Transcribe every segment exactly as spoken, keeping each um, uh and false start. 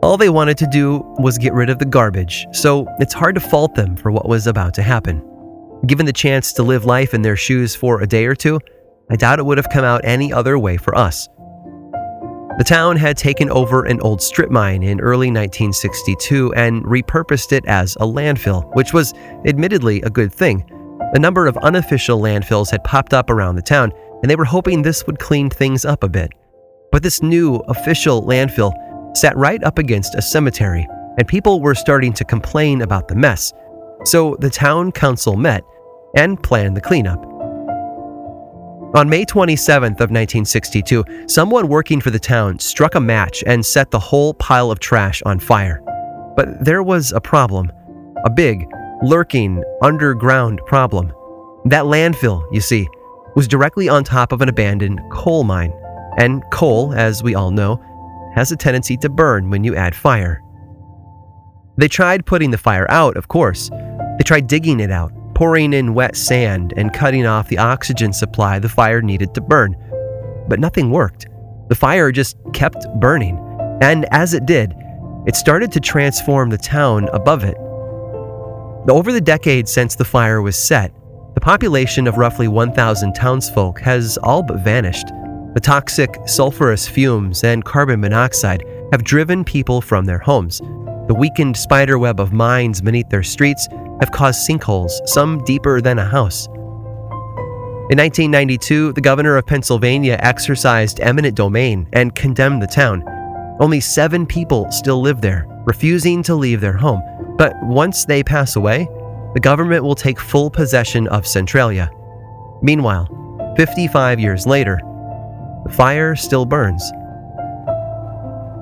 All they wanted to do was get rid of the garbage, so it's hard to fault them for what was about to happen. Given the chance to live life in their shoes for a day or two, I doubt it would have come out any other way for us. The town had taken over an old strip mine in early nineteen sixty-two and repurposed it as a landfill, which was admittedly a good thing. A number of unofficial landfills had popped up around the town, and they were hoping this would clean things up a bit. But this new official landfill sat right up against a cemetery, and people were starting to complain about the mess. So the town council met and planned the cleanup. On May twenty-seventh of nineteen sixty-two, someone working for the town struck a match and set the whole pile of trash on fire. But there was a problem, a big, lurking, underground problem. That landfill, you see, was directly on top of an abandoned coal mine, and coal, as we all know, has a tendency to burn when you add fire. They tried putting the fire out, of course. They tried digging it out, pouring in wet sand, and cutting off the oxygen supply the fire needed to burn. But nothing worked. The fire just kept burning. And as it did, it started to transform the town above it. Over the decades since the fire was set, the population of roughly one thousand townsfolk has all but vanished. The toxic sulfurous fumes and carbon monoxide have driven people from their homes. The weakened spiderweb of mines beneath their streets have caused sinkholes, some deeper than a house. In nineteen ninety-two, the governor of Pennsylvania exercised eminent domain and condemned the town. Only seven people still live there, refusing to leave their home. But once they pass away, the government will take full possession of Centralia. Meanwhile, fifty-five years later, the fire still burns.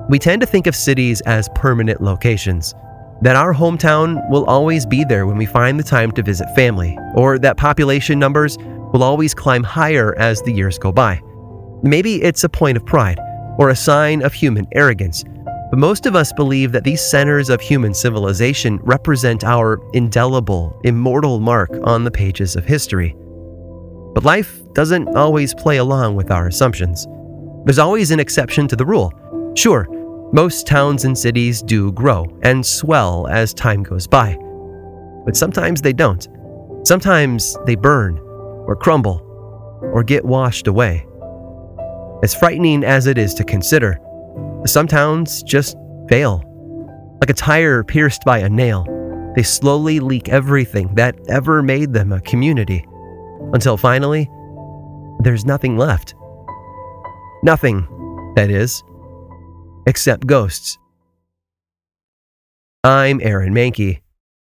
We tend to think of cities as permanent locations, that our hometown will always be there when we find the time to visit family, or that population numbers will always climb higher as the years go by. Maybe it's a point of pride, or a sign of human arrogance, but most of us believe that these centers of human civilization represent our indelible, immortal mark on the pages of history. But life doesn't always play along with our assumptions. There's always an exception to the rule. Sure, most towns and cities do grow and swell as time goes by. But sometimes they don't. Sometimes they burn, or crumble, or get washed away. As frightening as it is to consider, some towns just fail. Like a tire pierced by a nail, they slowly leak everything that ever made them a community. Until finally, there's nothing left. Nothing, that is, except ghosts. I'm Aaron Mankey,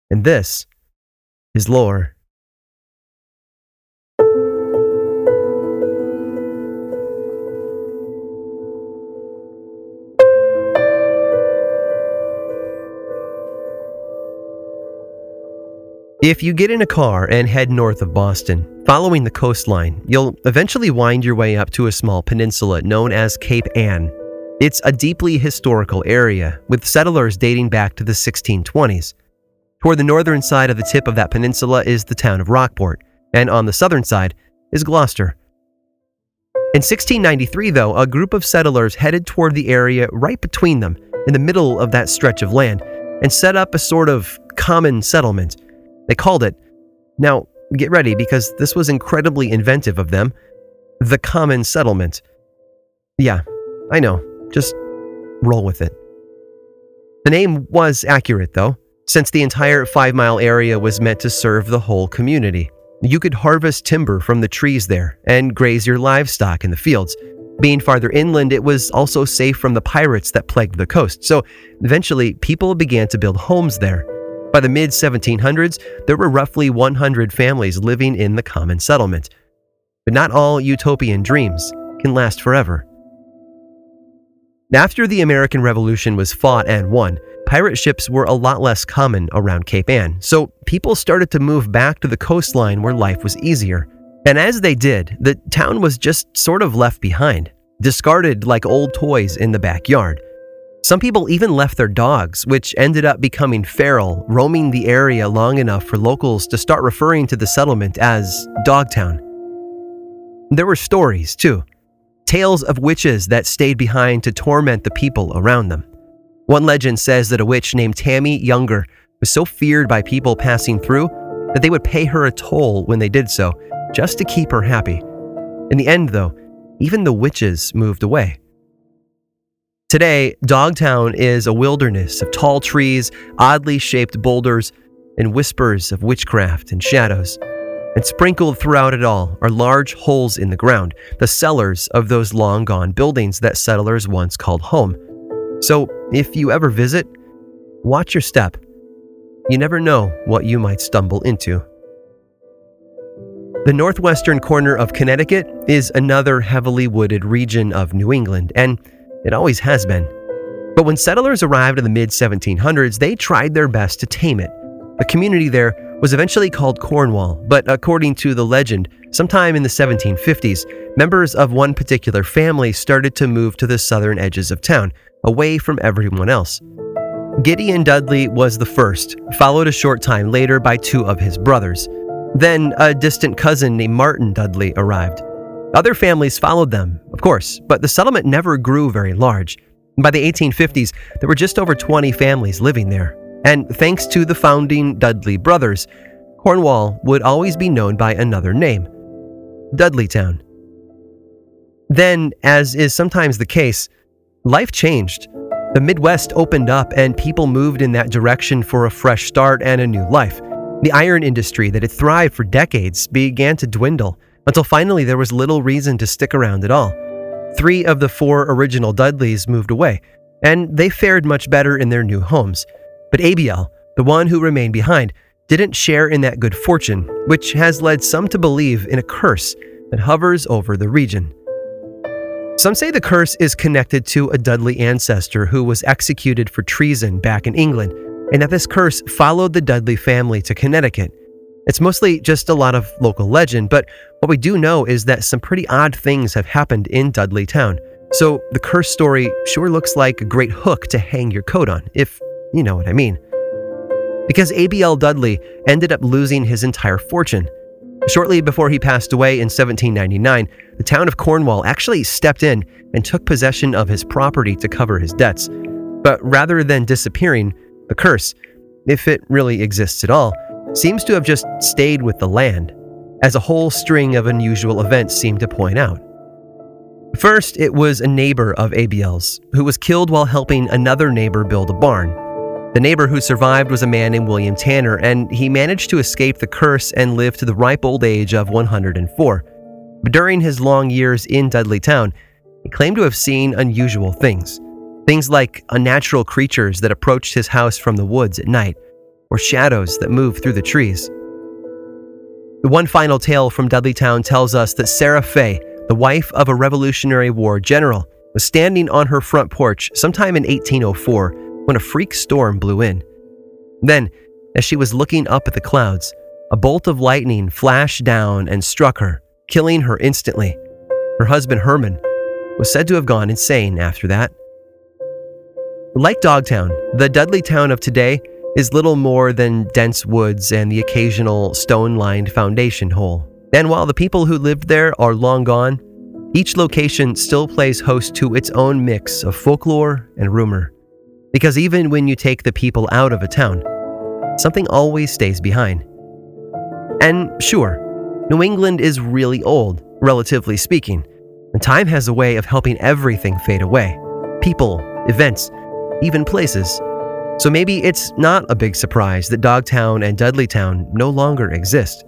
and this is Lore. If you get in a car and head north of Boston, following the coastline, you'll eventually wind your way up to a small peninsula known as Cape Ann. It's a deeply historical area, with settlers dating back to the sixteen twenties. Toward the northern side of the tip of that peninsula is the town of Rockport, and on the southern side is Gloucester. In sixteen ninety-three, though, a group of settlers headed toward the area right between them in the middle of that stretch of land and set up a sort of common settlement. They called it, now get ready because this was incredibly inventive of them, the Common Settlement. Yeah, I know, just roll with it. The name was accurate, though, since the entire five-mile area was meant to serve the whole community. You could harvest timber from the trees there and graze your livestock in the fields. Being farther inland, it was also safe from the pirates that plagued the coast, so eventually people began to build homes there. By the mid seventeen hundreds, there were roughly one hundred families living in the common settlement. But not all utopian dreams can last forever. After the American Revolution was fought and won, pirate ships were a lot less common around Cape Ann, so people started to move back to the coastline where life was easier. And as they did, the town was just sort of left behind, discarded like old toys in the backyard. Some people even left their dogs, which ended up becoming feral, roaming the area long enough for locals to start referring to the settlement as Dogtown. There were stories, too. Tales of witches that stayed behind to torment the people around them. One legend says that a witch named Tammy Younger was so feared by people passing through that they would pay her a toll when they did so, just to keep her happy. In the end, though, even the witches moved away. Today, Dogtown is a wilderness of tall trees, oddly shaped boulders, and whispers of witchcraft and shadows. And sprinkled throughout it all are large holes in the ground, the cellars of those long-gone buildings that settlers once called home. So, if you ever visit, watch your step. You never know what you might stumble into. The northwestern corner of Connecticut is another heavily wooded region of New England, and it always has been. But when settlers arrived in the mid seventeen hundreds, they tried their best to tame it. The community there was eventually called Cornwall, but according to the legend, sometime in the seventeen fifties, members of one particular family started to move to the southern edges of town, away from everyone else. Gideon Dudley was the first, followed a short time later by two of his brothers. Then a distant cousin named Martin Dudley arrived. Other families followed them, of course, but the settlement never grew very large. By the eighteen fifties, there were just over twenty families living there. And thanks to the founding Dudley brothers, Cornwall would always be known by another name, Dudleytown. Then, as is sometimes the case, life changed. The Midwest opened up and people moved in that direction for a fresh start and a new life. The iron industry that had thrived for decades began to dwindle, until finally there was little reason to stick around at all. Three of the four original Dudleys moved away, and they fared much better in their new homes. But Abiel, the one who remained behind, didn't share in that good fortune, which has led some to believe in a curse that hovers over the region. Some say the curse is connected to a Dudley ancestor who was executed for treason back in England, and that this curse followed the Dudley family to Connecticut. It's mostly just a lot of local legend, but what we do know is that some pretty odd things have happened in Dudleytown, so the curse story sure looks like a great hook to hang your coat on, if you know what I mean. Because Abiel Dudley ended up losing his entire fortune. Shortly before he passed away in seventeen ninety-nine, the town of Cornwall actually stepped in and took possession of his property to cover his debts. But rather than disappearing, the curse, if it really exists at all, seems to have just stayed with the land, as a whole string of unusual events seem to point out. First, it was a neighbor of Abiel's who was killed while helping another neighbor build a barn. The neighbor who survived was a man named William Tanner, and he managed to escape the curse and live to the ripe old age of one hundred four. But during his long years in Dudleytown, he claimed to have seen unusual things. Things like unnatural creatures that approached his house from the woods at night, or shadows that moved through the trees. The one final tale from Dudleytown tells us that Sarah Fay, the wife of a Revolutionary War general, was standing on her front porch sometime in eighteen oh four, when a freak storm blew in. Then, as she was looking up at the clouds, a bolt of lightning flashed down and struck her, killing her instantly. Her husband, Herman, was said to have gone insane after that. Like Dogtown, the Dudleytown of today is little more than dense woods and the occasional stone-lined foundation hole. And while the people who lived there are long gone, Each location still plays host to its own mix of folklore and rumor, because even when you take the people out of a town, something always stays behind. And sure, New England is really old, relatively speaking, and time has a way of helping everything fade away. People, events, even places. So maybe it's not a big surprise that Dogtown and Dudleytown no longer exist.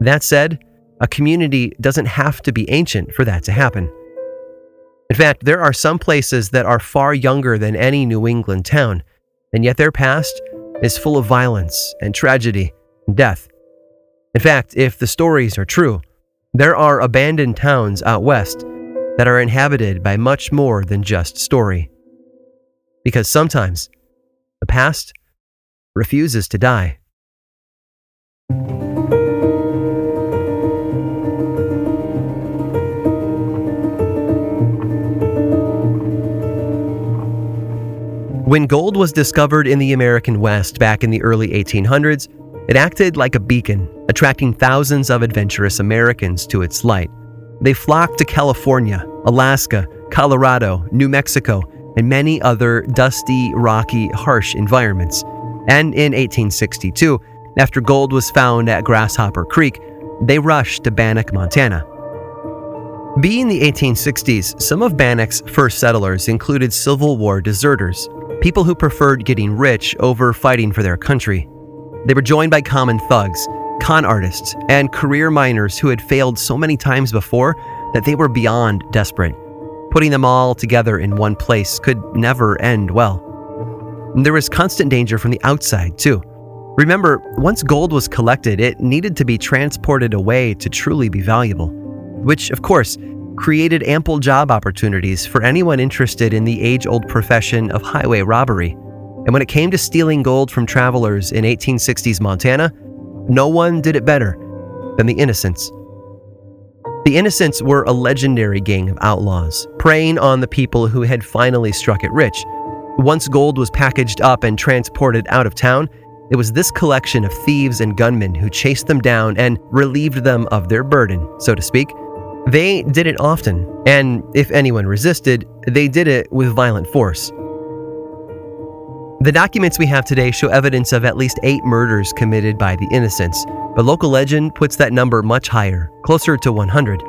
That said, a community doesn't have to be ancient for that to happen. In fact, there are some places that are far younger than any New England town, and yet their past is full of violence and tragedy and death. In fact, if the stories are true, there are abandoned towns out west that are inhabited by much more than just story. Because sometimes, the past refuses to die. When gold was discovered in the American West back in the early eighteen hundreds, it acted like a beacon, attracting thousands of adventurous Americans to its light. They flocked to California, Alaska, Colorado, New Mexico, and many other dusty, rocky, harsh environments. And in eighteen sixty-two, after gold was found at Grasshopper Creek, they rushed to Bannack, Montana. Being the eighteen sixties, some of Bannack's first settlers included Civil War deserters, people who preferred getting rich over fighting for their country. They were joined by common thugs, con artists, and career miners who had failed so many times before that they were beyond desperate. Putting them all together in one place could never end well. And there was constant danger from the outside, too. Remember, once gold was collected, it needed to be transported away to truly be valuable, which, of course, created ample job opportunities for anyone interested in the age-old profession of highway robbery. And when it came to stealing gold from travelers in eighteen sixties Montana, no one did it better than the Innocents. The Innocents were a legendary gang of outlaws, preying on the people who had finally struck it rich. Once gold was packaged up and transported out of town, it was this collection of thieves and gunmen who chased them down and relieved them of their burden, so to speak. They did it often, and if anyone resisted, they did it with violent force. The documents we have today show evidence of at least eight murders committed by the Innocents, but local legend puts that number much higher, closer to one hundred.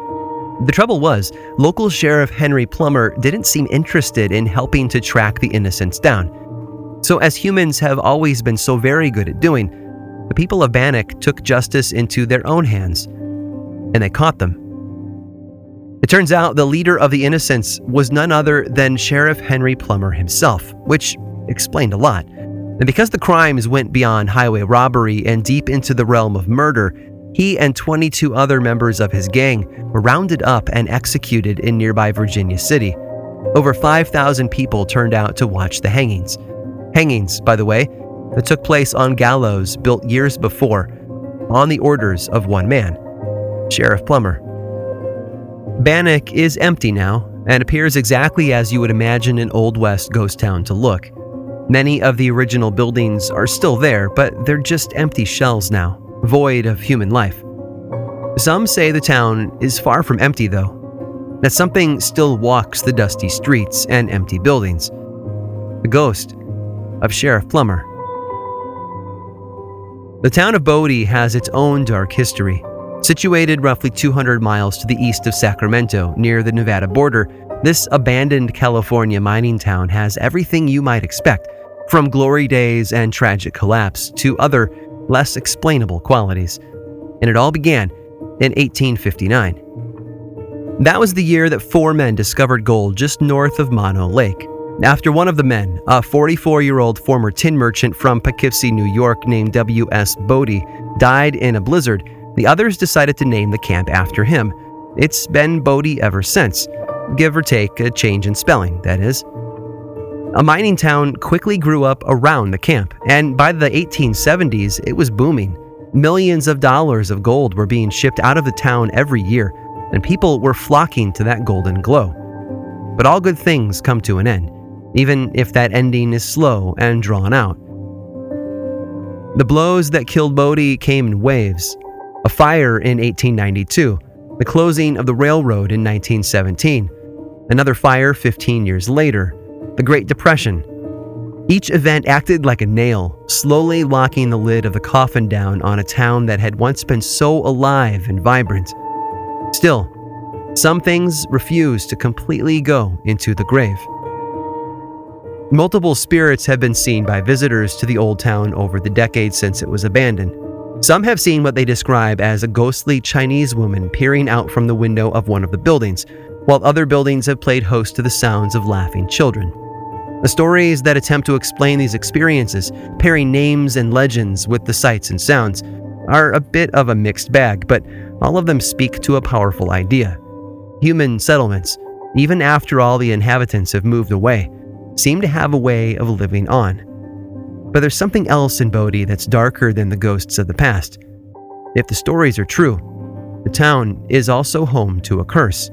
The trouble was, local Sheriff Henry Plummer didn't seem interested in helping to track the Innocents down. So as humans have always been so very good at doing, the people of Bannack took justice into their own hands, and they caught them. It turns out the leader of the Innocents was none other than Sheriff Henry Plummer himself, which explained a lot. And because the crimes went beyond highway robbery and deep into the realm of murder, he and twenty-two other members of his gang were rounded up and executed in nearby Virginia City. Over five thousand people turned out to watch the hangings. Hangings, by the way, that took place on gallows built years before, on the orders of one man, Sheriff Plummer. Bannack is empty now and appears exactly as you would imagine an Old West ghost town to look. Many of the original buildings are still there, but they're just empty shells now, void of human life. Some say the town is far from empty, though, that something still walks the dusty streets and empty buildings. The ghost of Sheriff Plummer. The town of Bodie has its own dark history. Situated roughly two hundred miles to the east of Sacramento, near the Nevada border, this abandoned California mining town has everything you might expect, from glory days and tragic collapse to other, less explainable qualities. And it all began in eighteen fifty-nine. That was the year that four men discovered gold just north of Mono Lake. After one of the men, a forty-four-year-old former tin merchant from Poughkeepsie, New York, named W S Bodie, died in a blizzard, the others decided to name the camp after him. It's been Bodie ever since, give or take a change in spelling, that is. A mining town quickly grew up around the camp, and by the eighteen seventies, it was booming. Millions of dollars of gold were being shipped out of the town every year, and people were flocking to that golden glow. But all good things come to an end, even if that ending is slow and drawn out. The blows that killed Bodie came in waves. A fire in eighteen ninety-two, the closing of the railroad in nineteen seventeen, another fire fifteen years later, the Great Depression. Each event acted like a nail, slowly locking the lid of the coffin down on a town that had once been so alive and vibrant. Still, some things refuse to completely go into the grave. Multiple spirits have been seen by visitors to the old town over the decades since it was abandoned. Some have seen what they describe as a ghostly Chinese woman peering out from the window of one of the buildings, while other buildings have played host to the sounds of laughing children. The stories that attempt to explain these experiences, pairing names and legends with the sights and sounds, are a bit of a mixed bag, but all of them speak to a powerful idea. Human settlements, even after all the inhabitants have moved away, seem to have a way of living on. But there's something else in Bodie that's darker than the ghosts of the past. If the stories are true, the town is also home to a curse.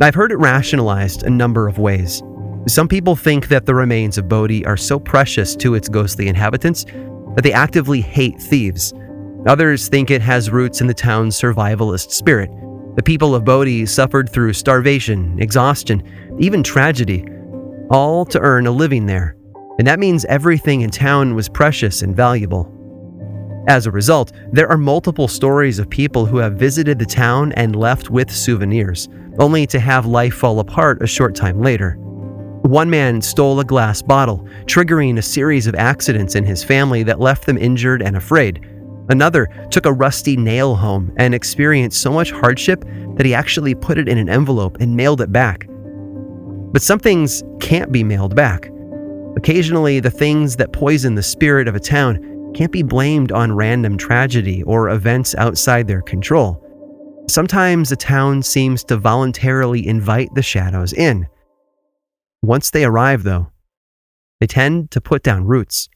I've heard it rationalized a number of ways. Some people think that the remains of Bodie are so precious to its ghostly inhabitants that they actively hate thieves. Others think it has roots in the town's survivalist spirit. The people of Bodie suffered through starvation, exhaustion, even tragedy, all to earn a living there, and that means everything in town was precious and valuable. As a result, there are multiple stories of people who have visited the town and left with souvenirs, only to have life fall apart a short time later. One man stole a glass bottle, triggering a series of accidents in his family that left them injured and afraid. Another took a rusty nail home and experienced so much hardship that he actually put it in an envelope and mailed it back. But some things can't be mailed back. Occasionally, the things that poison the spirit of a town can't be blamed on random tragedy or events outside their control. Sometimes a town seems to voluntarily invite the shadows in. Once they arrive, though, they tend to put down roots.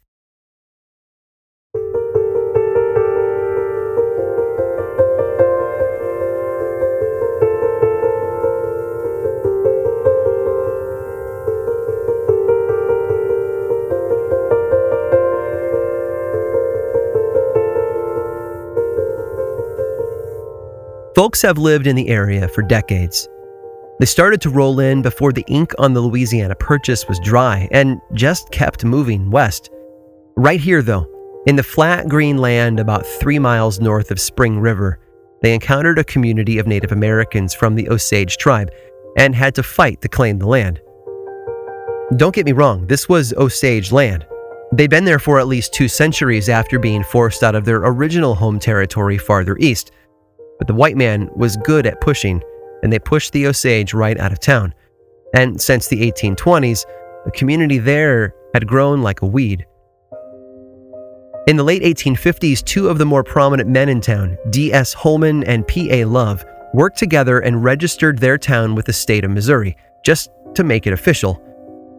Folks have lived in the area for decades. They started to roll in before the ink on the Louisiana Purchase was dry and just kept moving west. Right here, though, in the flat green land about three miles north of Spring River, they encountered a community of Native Americans from the Osage tribe and had to fight to claim the land. Don't get me wrong, this was Osage land. They'd been there for at least two centuries after being forced out of their original home territory farther east. But the white man was good at pushing, and they pushed the Osage right out of town. And since the eighteen twenties, the community there had grown like a weed. In the late eighteen fifties, two of the more prominent men in town, D S Holman and P A Love, worked together and registered their town with the state of Missouri, just to make it official.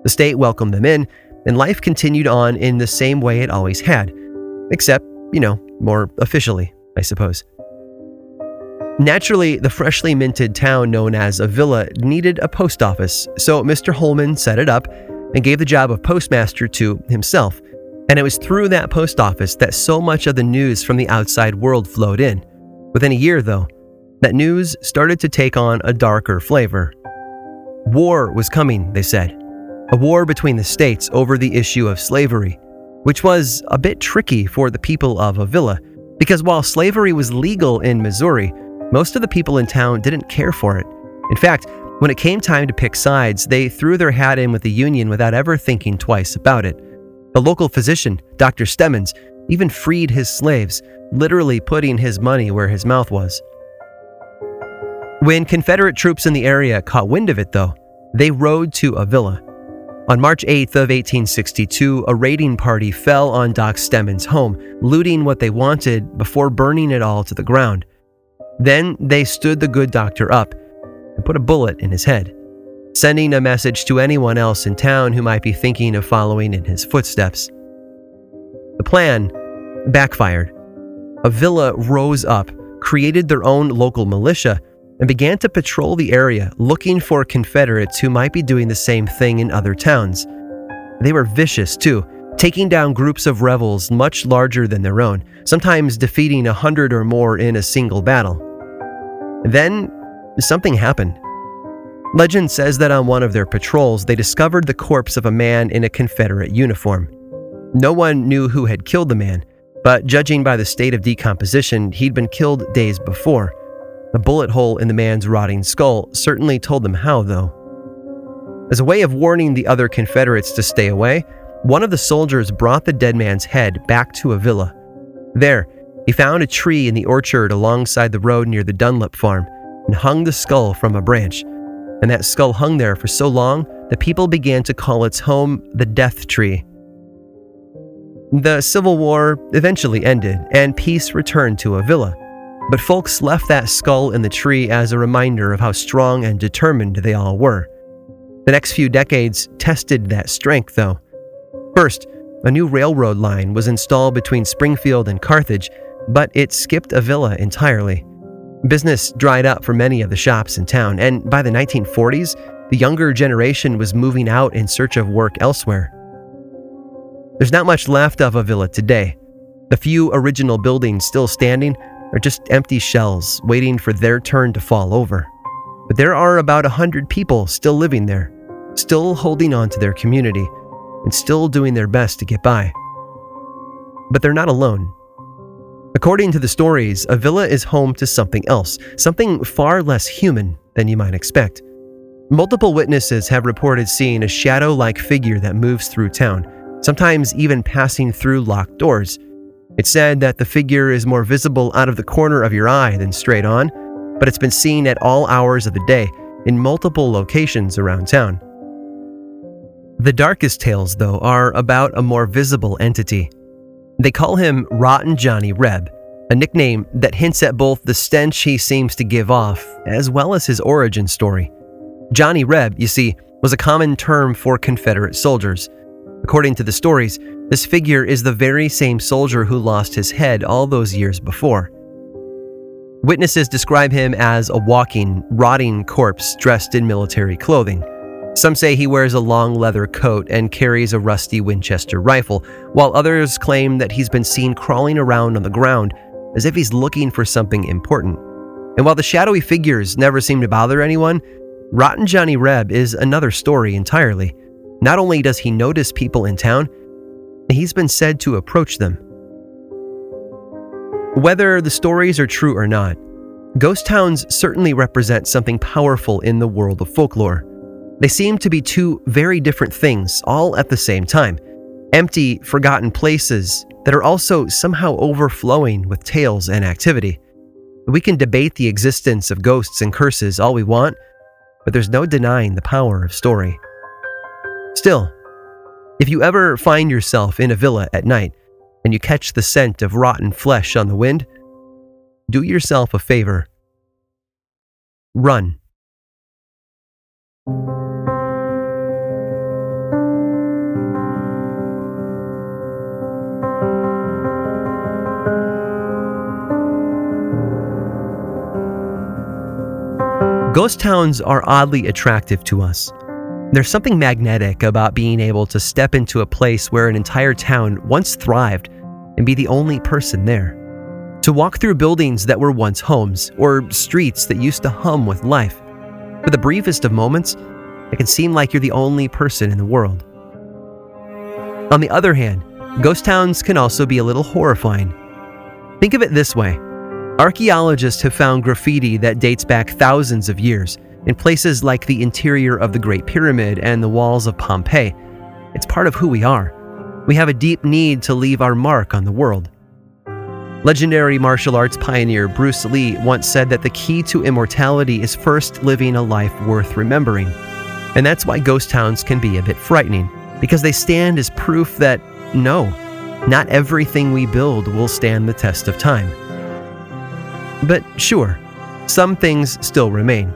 The state welcomed them in, and life continued on in the same way it always had. Except, you know, more officially, I suppose. Naturally, the freshly minted town known as Avilla needed a post office, so Mister Holman set it up and gave the job of postmaster to himself, and it was through that post office that so much of the news from the outside world flowed in. Within a year, though, that news started to take on a darker flavor. War was coming, they said. A war between the states over the issue of slavery, which was a bit tricky for the people of Avilla, because while slavery was legal in Missouri, most of the people in town didn't care for it. In fact, when it came time to pick sides, they threw their hat in with the Union without ever thinking twice about it. The local physician, Doctor Stemmons, even freed his slaves, literally putting his money where his mouth was. When Confederate troops in the area caught wind of it, though, they rode to Avilla. On March eighth of eighteen sixty-two, a raiding party fell on Doc Stemmons' home, looting what they wanted before burning it all to the ground. Then they stood the good doctor up and put a bullet in his head, sending a message to anyone else in town who might be thinking of following in his footsteps. The plan backfired. Avilla rose up, created their own local militia, and began to patrol the area looking for Confederates who might be doing the same thing in other towns. They were vicious, too, taking down groups of rebels much larger than their own, sometimes defeating a hundred or more in a single battle. Then, something happened. Legend says that on one of their patrols, they discovered the corpse of a man in a Confederate uniform. No one knew who had killed the man, but judging by the state of decomposition, he'd been killed days before. A bullet hole in the man's rotting skull certainly told them how, though. As a way of warning the other Confederates to stay away, one of the soldiers brought the dead man's head back to Avilla. There, he found a tree in the orchard alongside the road near the Dunlap farm and hung the skull from a branch. And that skull hung there for so long that people began to call its home the Death Tree. The Civil War eventually ended, and peace returned to Avilla, but folks left that skull in the tree as a reminder of how strong and determined they all were. The next few decades tested that strength, though. First, a new railroad line was installed between Springfield and Carthage, but it skipped Avilla entirely. Business dried up for many of the shops in town, and by the nineteen forties, the younger generation was moving out in search of work elsewhere. There's not much left of Avilla today. The few original buildings still standing are just empty shells waiting for their turn to fall over. But there are about a hundred people still living there, still holding on to their community, and still doing their best to get by. But they're not alone. According to the stories, Avilla is home to something else, something far less human than you might expect. Multiple witnesses have reported seeing a shadow-like figure that moves through town, sometimes even passing through locked doors. It's said that the figure is more visible out of the corner of your eye than straight on, but it's been seen at all hours of the day in multiple locations around town. The darkest tales, though, are about a more visible entity. They call him Rotten Johnny Reb, a nickname that hints at both the stench he seems to give off, as well as his origin story. Johnny Reb, you see, was a common term for Confederate soldiers. According to the stories, this figure is the very same soldier who lost his head all those years before. Witnesses describe him as a walking, rotting corpse dressed in military clothing. Some say he wears a long leather coat and carries a rusty Winchester rifle, while others claim that he's been seen crawling around on the ground as if he's looking for something important. And while the shadowy figures never seem to bother anyone, Rotten Johnny Reb is another story entirely. Not only does he notice people in town, he's been said to approach them. Whether the stories are true or not, ghost towns certainly represent something powerful in the world of folklore. They seem to be two very different things, all at the same time. Empty, forgotten places that are also somehow overflowing with tales and activity. We can debate the existence of ghosts and curses all we want, but there's no denying the power of story. Still, if you ever find yourself in Avilla at night and you catch the scent of rotten flesh on the wind, do yourself a favor. Run. Ghost towns are oddly attractive to us. There's something magnetic about being able to step into a place where an entire town once thrived and be the only person there. To walk through buildings that were once homes, or streets that used to hum with life. For the briefest of moments, it can seem like you're the only person in the world. On the other hand, ghost towns can also be a little horrifying. Think of it this way. Archaeologists have found graffiti that dates back thousands of years in places like the interior of the Great Pyramid and the walls of Pompeii. It's part of who we are. We have a deep need to leave our mark on the world. Legendary martial arts pioneer Bruce Lee once said that the key to immortality is first living a life worth remembering. And that's why ghost towns can be a bit frightening, because they stand as proof that, no, not everything we build will stand the test of time. But sure, some things still remain.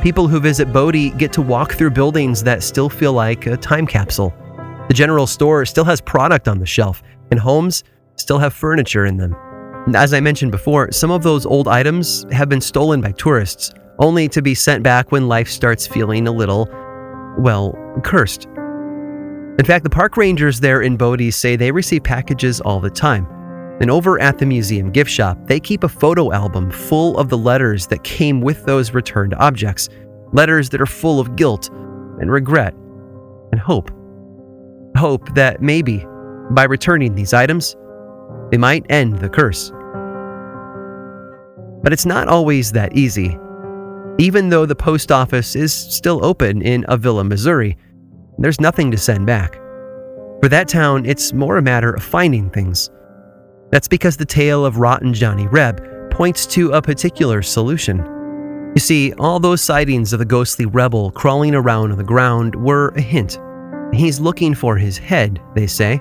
People who visit Bodie get to walk through buildings that still feel like a time capsule. The general store still has product on the shelf, and homes still have furniture in them. As I mentioned before, some of those old items have been stolen by tourists, only to be sent back when life starts feeling a little, well, cursed. In fact, the park rangers there in Bodie say they receive packages all the time. And over at the museum gift shop, they keep a photo album full of the letters that came with those returned objects, letters that are full of guilt and regret and hope. Hope that maybe, by returning these items, they might end the curse. But it's not always that easy. Even though the post office is still open in Avilla, Missouri, there's nothing to send back. For that town, it's more a matter of finding things. That's because the tale of Rotten Johnny Reb points to a particular solution. You see, all those sightings of the ghostly rebel crawling around on the ground were a hint. He's looking for his head, they say,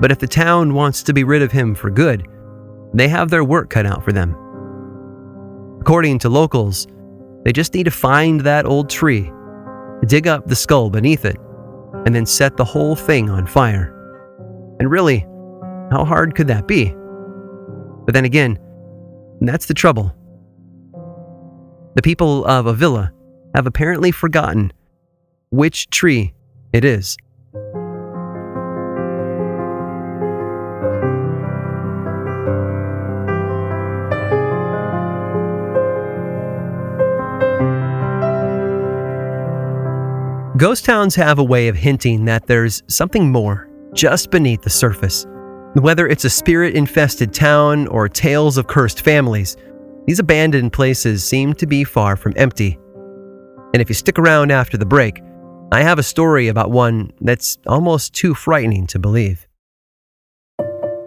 but if the town wants to be rid of him for good, they have their work cut out for them. According to locals, they just need to find that old tree, dig up the skull beneath it, and then set the whole thing on fire. And really, how hard could that be? But then again, that's the trouble. The people of Avilla have apparently forgotten which tree it is. Ghost towns have a way of hinting that there's something more just beneath the surface. Whether it's a spirit-infested town or tales of cursed families, these abandoned places seem to be far from empty. And if you stick around after the break, I have a story about one that's almost too frightening to believe.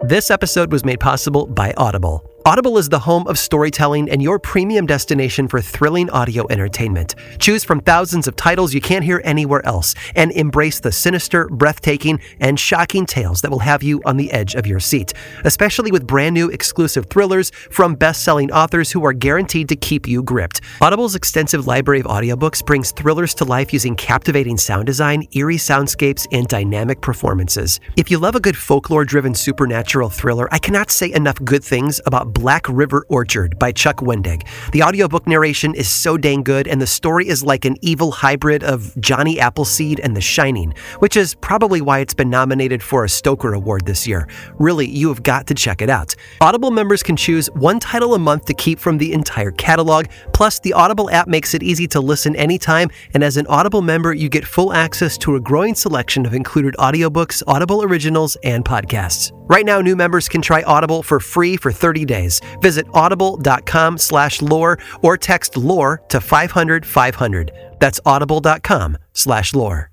This episode was made possible by Audible. Audible is the home of storytelling and your premium destination for thrilling audio entertainment. Choose from thousands of titles you can't hear anywhere else and embrace the sinister, breathtaking, and shocking tales that will have you on the edge of your seat, especially with brand new exclusive thrillers from best-selling authors who are guaranteed to keep you gripped. Audible's extensive library of audiobooks brings thrillers to life using captivating sound design, eerie soundscapes, and dynamic performances. If you love a good folklore-driven supernatural thriller, I cannot say enough good things about Black River Orchard by Chuck Wendig. The audiobook narration is so dang good, and the story is like an evil hybrid of Johnny Appleseed and The Shining, which is probably why it's been nominated for a Stoker Award this year. Really, you have got to check it out. Audible members can choose one title a month to keep from the entire catalog, plus the Audible app makes it easy to listen anytime, and as an Audible member, you get full access to a growing selection of included audiobooks, Audible originals, and podcasts. Right now, new members can try Audible for free for thirty days. Visit audible.com slash lore or text lore to five hundred five hundred. That's audible.com slash lore.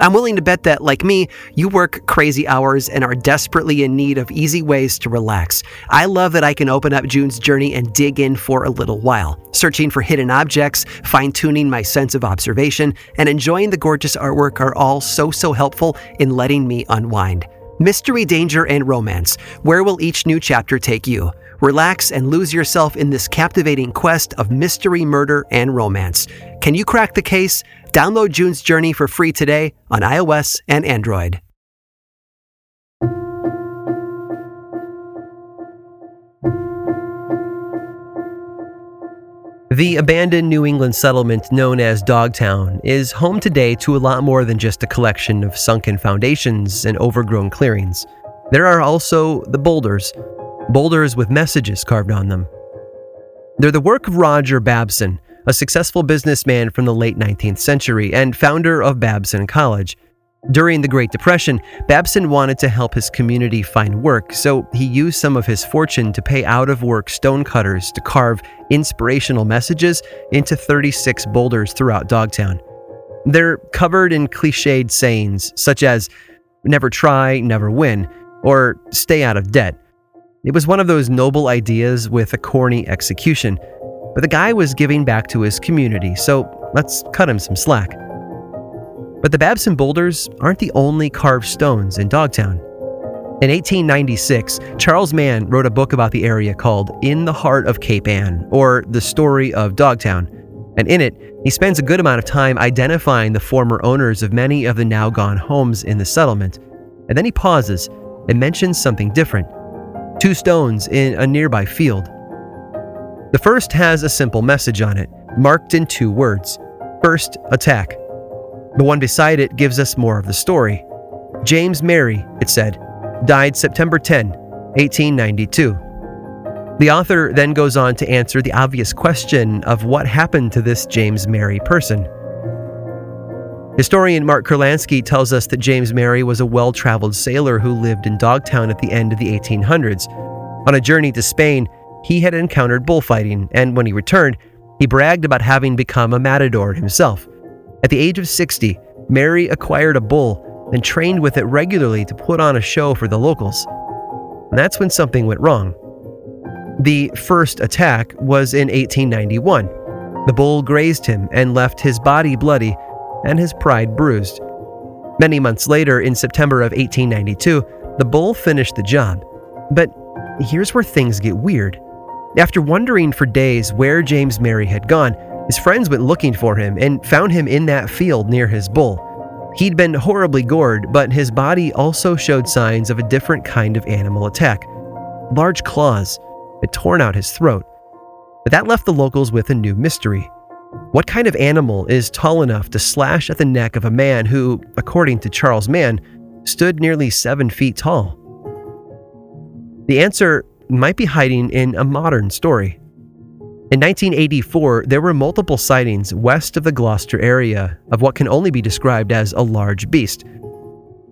I'm willing to bet that, like me, you work crazy hours and are desperately in need of easy ways to relax. I love that I can open up June's Journey and dig in for a little while, searching for hidden objects, fine-tuning my sense of observation, and enjoying the gorgeous artwork are all so, so helpful in letting me unwind. Mystery, danger, and romance. Where will each new chapter take you? Relax and lose yourself in this captivating quest of mystery, murder, and romance. Can you crack the case? Download June's Journey for free today on iOS and Android. The abandoned New England settlement known as Dogtown is home today to a lot more than just a collection of sunken foundations and overgrown clearings. There are also the boulders, boulders with messages carved on them. They're the work of Roger Babson, a successful businessman from the late nineteenth century and founder of Babson College. During the Great Depression, Babson wanted to help his community find work, so he used some of his fortune to pay out-of-work stonecutters to carve inspirational messages into thirty-six boulders throughout Dogtown. They're covered in cliched sayings such as, never try, never win, or stay out of debt. It was one of those noble ideas with a corny execution. But the guy was giving back to his community, so let's cut him some slack. But the Babson boulders aren't the only carved stones in Dogtown. In eighteen ninety-six, Charles Mann wrote a book about the area called In the Heart of Cape Ann, or The Story of Dogtown, and in it, he spends a good amount of time identifying the former owners of many of the now-gone homes in the settlement, and then he pauses and mentions something different, two stones in a nearby field. The first has a simple message on it, marked in two words, first attack. The one beside it gives us more of the story. James Merry, it said, died September tenth, eighteen ninety-two. The author then goes on to answer the obvious question of what happened to this James Merry person. Historian Mark Kurlansky tells us that James Merry was a well-traveled sailor who lived in Dogtown at the end of the eighteen hundreds. On a journey to Spain, he had encountered bullfighting, and when he returned, he bragged about having become a matador himself. At the age of sixty, Merry acquired a bull and trained with it regularly to put on a show for the locals. And that's when something went wrong. The first attack was in eighteen ninety-one. The bull grazed him and left his body bloody and his pride bruised. Many months later, in September of eighteen ninety-two, the bull finished the job. But here's where things get weird. After wondering for days where James Merry had gone, his friends went looking for him and found him in that field near his bull. He'd been horribly gored, but his body also showed signs of a different kind of animal attack. Large claws had torn out his throat. But that left the locals with a new mystery. What kind of animal is tall enough to slash at the neck of a man who, according to Charles Mann, stood nearly seven feet tall? The answer might be hiding in a modern story. In nineteen eighty-four, there were multiple sightings west of the Gloucester area of what can only be described as a large beast.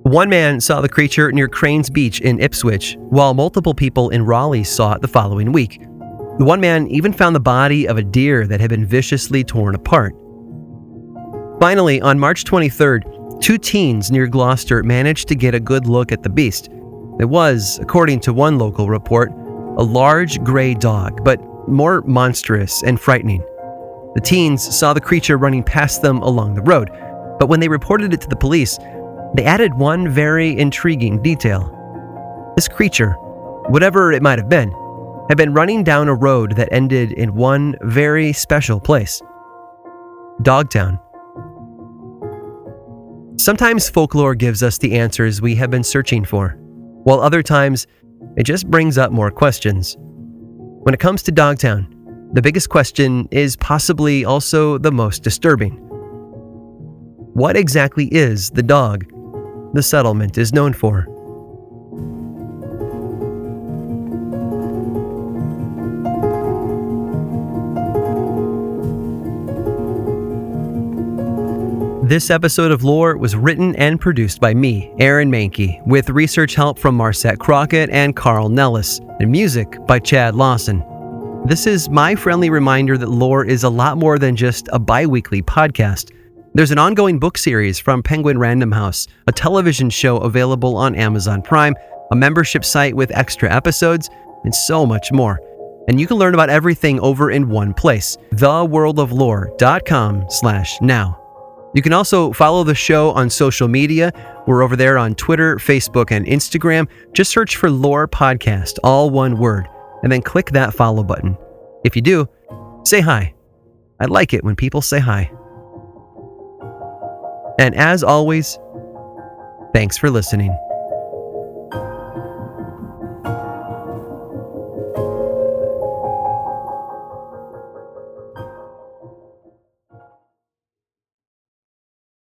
One man saw the creature near Cranes Beach in Ipswich, while multiple people in Raleigh saw it the following week. The one man even found the body of a deer that had been viciously torn apart. Finally, on March twenty-third, two teens near Gloucester managed to get a good look at the beast. It was, according to one local report, a large gray dog, but more monstrous and frightening. The teens saw the creature running past them along the road, but when they reported it to the police, they added one very intriguing detail. This creature, whatever it might have been, had been running down a road that ended in one very special place: Dogtown. Sometimes folklore gives us the answers we have been searching for, while other times it just brings up more questions. When it comes to Dogtown, the biggest question is possibly also the most disturbing. What exactly is the dog the settlement is known for? This episode of Lore was written and produced by me, Aaron Mankey, with research help from Marset Crockett and Carl Nellis, and music by Chad Lawson. This is my friendly reminder that Lore is a lot more than just a bi-weekly podcast. There's an ongoing book series from Penguin Random House, a television show available on Amazon Prime, a membership site with extra episodes, and so much more. And you can learn about everything over in one place, the world of lore dot com slash now. You can also follow the show on social media. We're over there on Twitter, Facebook, and Instagram. Just search for Lore Podcast, all one word, and then click that follow button. If you do, say hi. I like it when people say hi. And as always, thanks for listening.